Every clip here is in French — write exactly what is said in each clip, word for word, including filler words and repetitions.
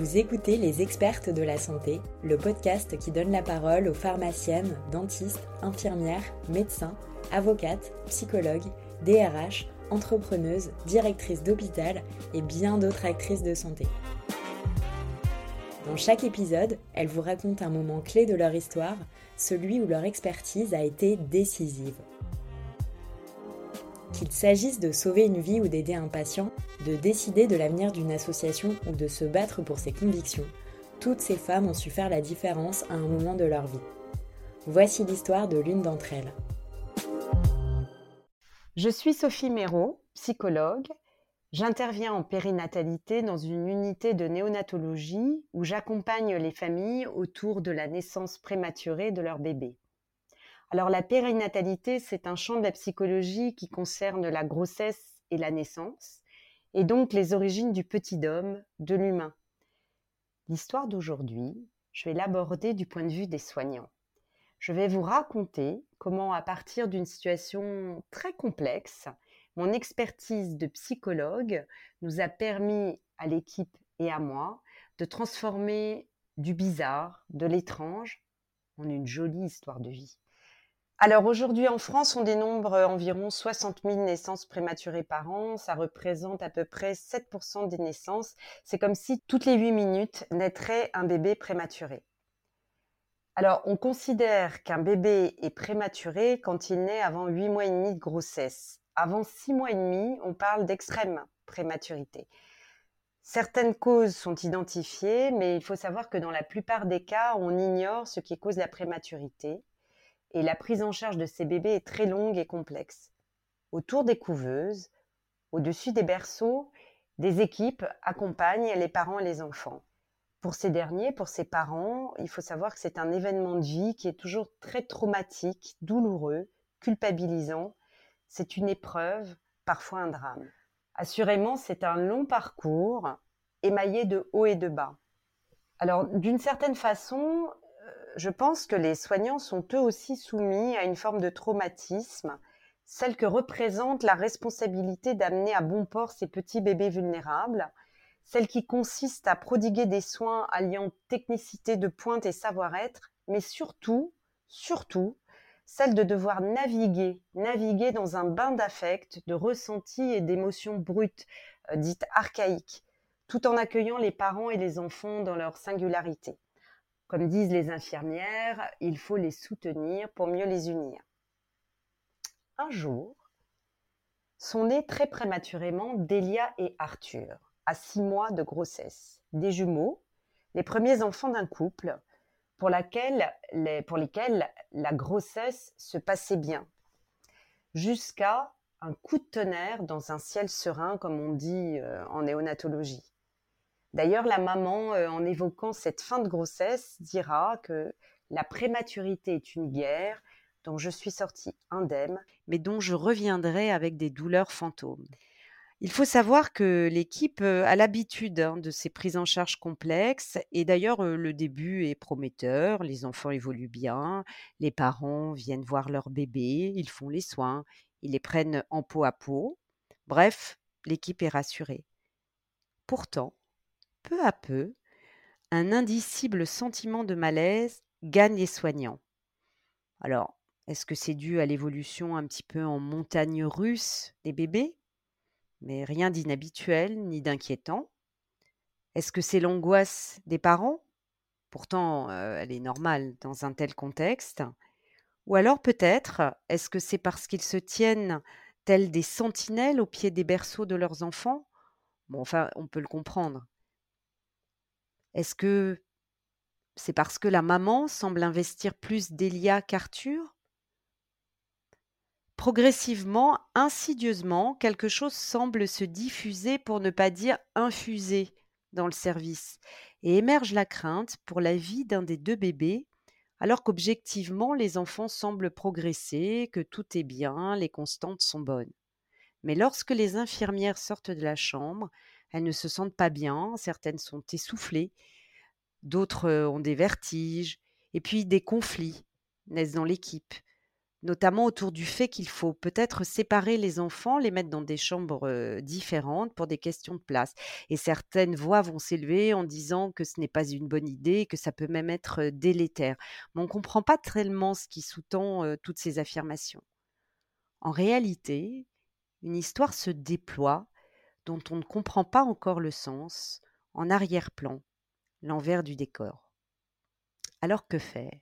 Vous écoutez Les Expertes de la Santé, le podcast qui donne la parole aux pharmaciennes, dentistes, infirmières, médecins, avocates, psychologues, D R H, entrepreneuses, directrices d'hôpital et bien d'autres actrices de santé. Dans chaque épisode, elles vous racontent un moment clé de leur histoire, celui où leur expertise a été décisive. Qu'il s'agisse de sauver une vie ou d'aider un patient, de décider de l'avenir d'une association ou de se battre pour ses convictions, toutes ces femmes ont su faire la différence à un moment de leur vie. Voici l'histoire de l'une d'entre elles. Je suis Sophie Mero, psychologue. J'interviens en périnatalité dans une unité de néonatologie où j'accompagne les familles autour de la naissance prématurée de leur bébé. Alors la périnatalité, c'est un champ de la psychologie qui concerne la grossesse et la naissance, et donc les origines du petit homme, de l'humain. L'histoire d'aujourd'hui, je vais l'aborder du point de vue des soignants. Je vais vous raconter comment, à partir d'une situation très complexe, mon expertise de psychologue nous a permis à l'équipe et à moi de transformer du bizarre, de l'étrange, en une jolie histoire de vie. Alors aujourd'hui en France, on dénombre environ soixante mille naissances prématurées par an. Ça représente à peu près sept pour cent des naissances. C'est comme si toutes les huit minutes naîtrait un bébé prématuré. Alors on considère qu'un bébé est prématuré quand il naît avant huit mois et demi de grossesse. Avant six mois et demi, on parle d'extrême prématurité. Certaines causes sont identifiées, mais il faut savoir que dans la plupart des cas, on ignore ce qui cause la prématurité. Et la prise en charge de ces bébés est très longue et complexe. Autour des couveuses, au-dessus des berceaux, des équipes accompagnent les parents et les enfants. Pour ces derniers, pour ces parents, il faut savoir que c'est un événement de vie qui est toujours très traumatique, douloureux, culpabilisant. C'est une épreuve, parfois un drame. Assurément, c'est un long parcours émaillé de hauts et de bas. Alors, d'une certaine façon, je pense que les soignants sont eux aussi soumis à une forme de traumatisme, celle que représente la responsabilité d'amener à bon port ces petits bébés vulnérables, celle qui consiste à prodiguer des soins alliant technicité de pointe et savoir-être, mais surtout, surtout, celle de devoir naviguer, naviguer dans un bain d'affects, de ressentis et d'émotions brutes, euh, dites archaïques, tout en accueillant les parents et les enfants dans leur singularité. Comme disent les infirmières, il faut les soutenir pour mieux les unir. Un jour, sont nés très prématurément Delia et Arthur, à six mois de grossesse, des jumeaux, les premiers enfants d'un couple pour, laquelle les, pour lesquels la grossesse se passait bien, jusqu'à un coup de tonnerre dans un ciel serein, comme on dit en néonatologie. D'ailleurs, la maman, euh, en évoquant cette fin de grossesse, dira que la prématurité est une guerre dont je suis sortie indemne, mais dont je reviendrai avec des douleurs fantômes. Il faut savoir que l'équipe euh, a l'habitude hein, de ces prises en charge complexes, et d'ailleurs, euh, le début est prometteur, les enfants évoluent bien, les parents viennent voir leur bébé, ils font les soins, ils les prennent en peau à peau. Bref, l'équipe est rassurée. Pourtant, peu à peu, un indicible sentiment de malaise gagne les soignants. Alors, est-ce que c'est dû à l'évolution un petit peu en montagne russe des bébés ? Mais rien d'inhabituel ni d'inquiétant. Est-ce que c'est l'angoisse des parents ? Pourtant, euh, elle est normale dans un tel contexte. Ou alors peut-être, est-ce que c'est parce qu'ils se tiennent tels des sentinelles au pied des berceaux de leurs enfants ? Bon, enfin, on peut le comprendre. Est-ce que c'est parce que la maman semble investir plus Delia qu'Arthur ? Progressivement, insidieusement, quelque chose semble se diffuser, pour ne pas dire infuser, dans le service, et émerge la crainte pour la vie d'un des deux bébés, alors qu'objectivement, les enfants semblent progresser, que tout est bien, les constantes sont bonnes. Mais lorsque les infirmières sortent de la chambre, elles ne se sentent pas bien, certaines sont essoufflées, d'autres ont des vertiges, et puis des conflits naissent dans l'équipe. notamment autour du fait qu'il faut peut-être séparer les enfants, les mettre dans des chambres euh, différentes pour des questions de place. Et certaines voix vont s'élever en disant que ce n'est pas une bonne idée, que ça peut même être euh, délétère. Mais on ne comprend pas tellement ce qui sous-tend euh, toutes ces affirmations. En réalité, une histoire se déploie dont on ne comprend pas encore le sens, en arrière-plan, l'envers du décor. Alors que faire ?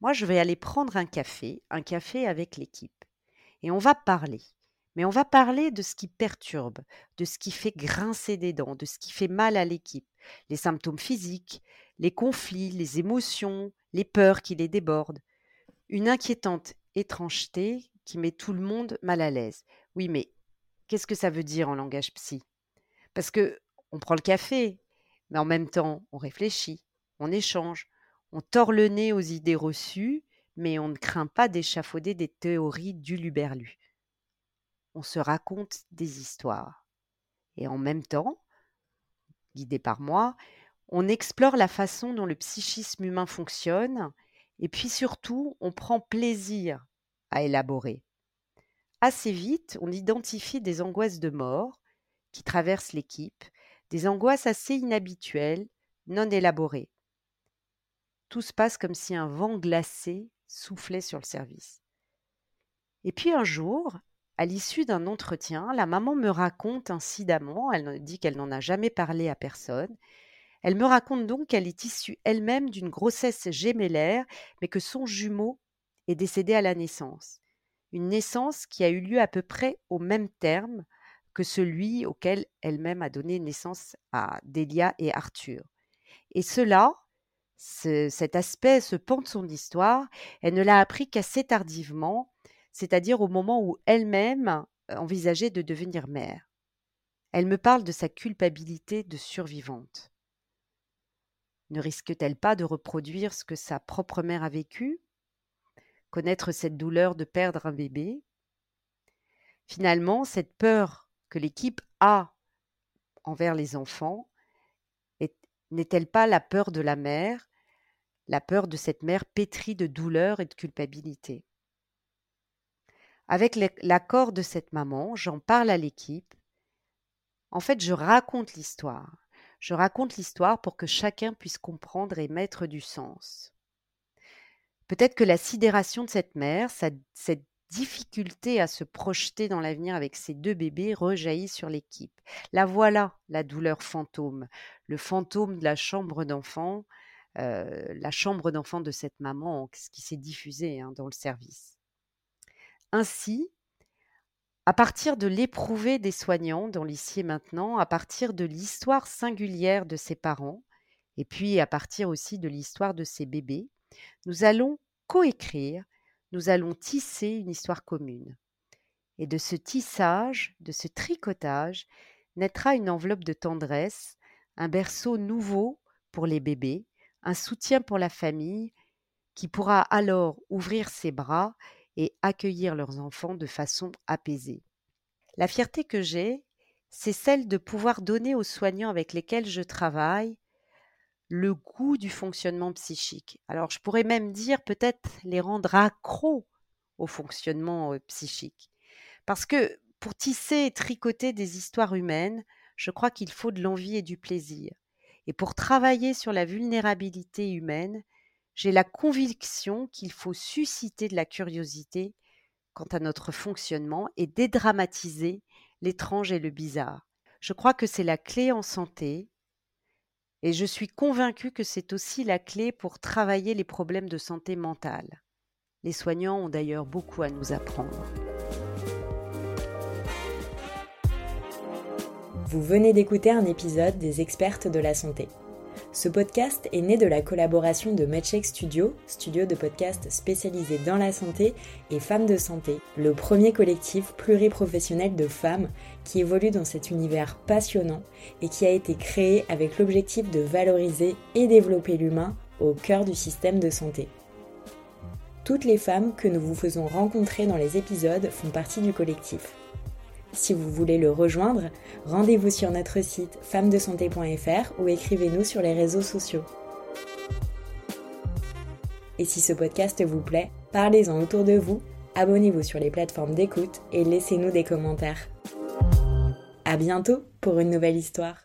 Moi, je vais aller prendre un café, un café avec l'équipe. Et on va parler. Mais on va parler de ce qui perturbe, de ce qui fait grincer des dents, de ce qui fait mal à l'équipe. Les symptômes physiques, les conflits, les émotions, les peurs qui les débordent. Une inquiétante étrangeté qui met tout le monde mal à l'aise. Oui, mais qu'est-ce que ça veut dire en langage psy ? Parce que on prend le café, mais en même temps, on réfléchit, on échange. On tord le nez aux idées reçues, mais on ne craint pas d'échafauder des théories du luberlu. On se raconte des histoires. Et en même temps, guidé par moi, on explore la façon dont le psychisme humain fonctionne, et puis surtout, on prend plaisir à élaborer. Assez vite, on identifie des angoisses de mort qui traversent l'équipe, des angoisses assez inhabituelles, non élaborées. Tout se passe comme si un vent glacé soufflait sur le service. Et puis un jour, à l'issue d'un entretien, la maman me raconte incidemment, elle dit qu'elle n'en a jamais parlé à personne, elle me raconte donc qu'elle est issue elle-même d'une grossesse gémellaire, mais que son jumeau est décédé à la naissance. Une naissance qui a eu lieu à peu près au même terme que celui auquel elle-même a donné naissance à Delia et Arthur. Et cela... Ce, cet aspect, ce pan de son histoire, elle ne l'a appris qu'assez tardivement, c'est-à-dire au moment où elle-même envisageait de devenir mère. Elle me parle de sa culpabilité de survivante. Ne risque-t-elle pas de reproduire ce que sa propre mère a vécu ? Connaître cette douleur de perdre un bébé ? Finalement, cette peur que l'équipe a envers les enfants n'est-elle pas la peur de la mère, la peur de cette mère pétrie de douleur et de culpabilité ? Avec l'accord de cette maman, j'en parle à l'équipe. En fait, je raconte l'histoire. Je raconte l'histoire pour que chacun puisse comprendre et mettre du sens. Peut-être que la sidération de cette mère, cette difficulté à se projeter dans l'avenir avec ces deux bébés rejaillit sur l'équipe. La voilà, la douleur fantôme, le fantôme de la chambre d'enfant, euh, la chambre d'enfant de cette maman, ce qui s'est diffusé hein, dans le service. Ainsi, à partir de l'éprouvé des soignants dans l'ici et maintenant, à partir de l'histoire singulière de ses parents, et puis à partir aussi de l'histoire de ses bébés, nous allons coécrire. Nous allons tisser une histoire commune. Et de ce tissage, de ce tricotage, naîtra une enveloppe de tendresse, un berceau nouveau pour les bébés, un soutien pour la famille, qui pourra alors ouvrir ses bras et accueillir leurs enfants de façon apaisée. La fierté que j'ai, c'est celle de pouvoir donner aux soignants avec lesquels je travaille le goût du fonctionnement psychique. Alors, je pourrais même dire peut-être les rendre accros au fonctionnement psychique. Parce que pour tisser et tricoter des histoires humaines, je crois qu'il faut de l'envie et du plaisir. Et pour travailler sur la vulnérabilité humaine, j'ai la conviction qu'il faut susciter de la curiosité quant à notre fonctionnement et dédramatiser l'étrange et le bizarre. Je crois que c'est la clé en santé. Et je suis convaincue que c'est aussi la clé pour travailler les problèmes de santé mentale. Les soignants ont d'ailleurs beaucoup à nous apprendre. Vous venez d'écouter un épisode des Expertes de la Santé. Ce podcast est né de la collaboration de MedShake Studio, studio de podcast spécialisé dans la santé, et Femmes de Santé, le premier collectif pluriprofessionnel de femmes qui évolue dans cet univers passionnant et qui a été créé avec l'objectif de valoriser et développer l'humain au cœur du système de santé. Toutes les femmes que nous vous faisons rencontrer dans les épisodes font partie du collectif. Si vous voulez le rejoindre, rendez-vous sur notre site femmes de santé point f r ou écrivez-nous sur les réseaux sociaux. Et si ce podcast vous plaît, parlez-en autour de vous, abonnez-vous sur les plateformes d'écoute et laissez-nous des commentaires. À bientôt pour une nouvelle histoire.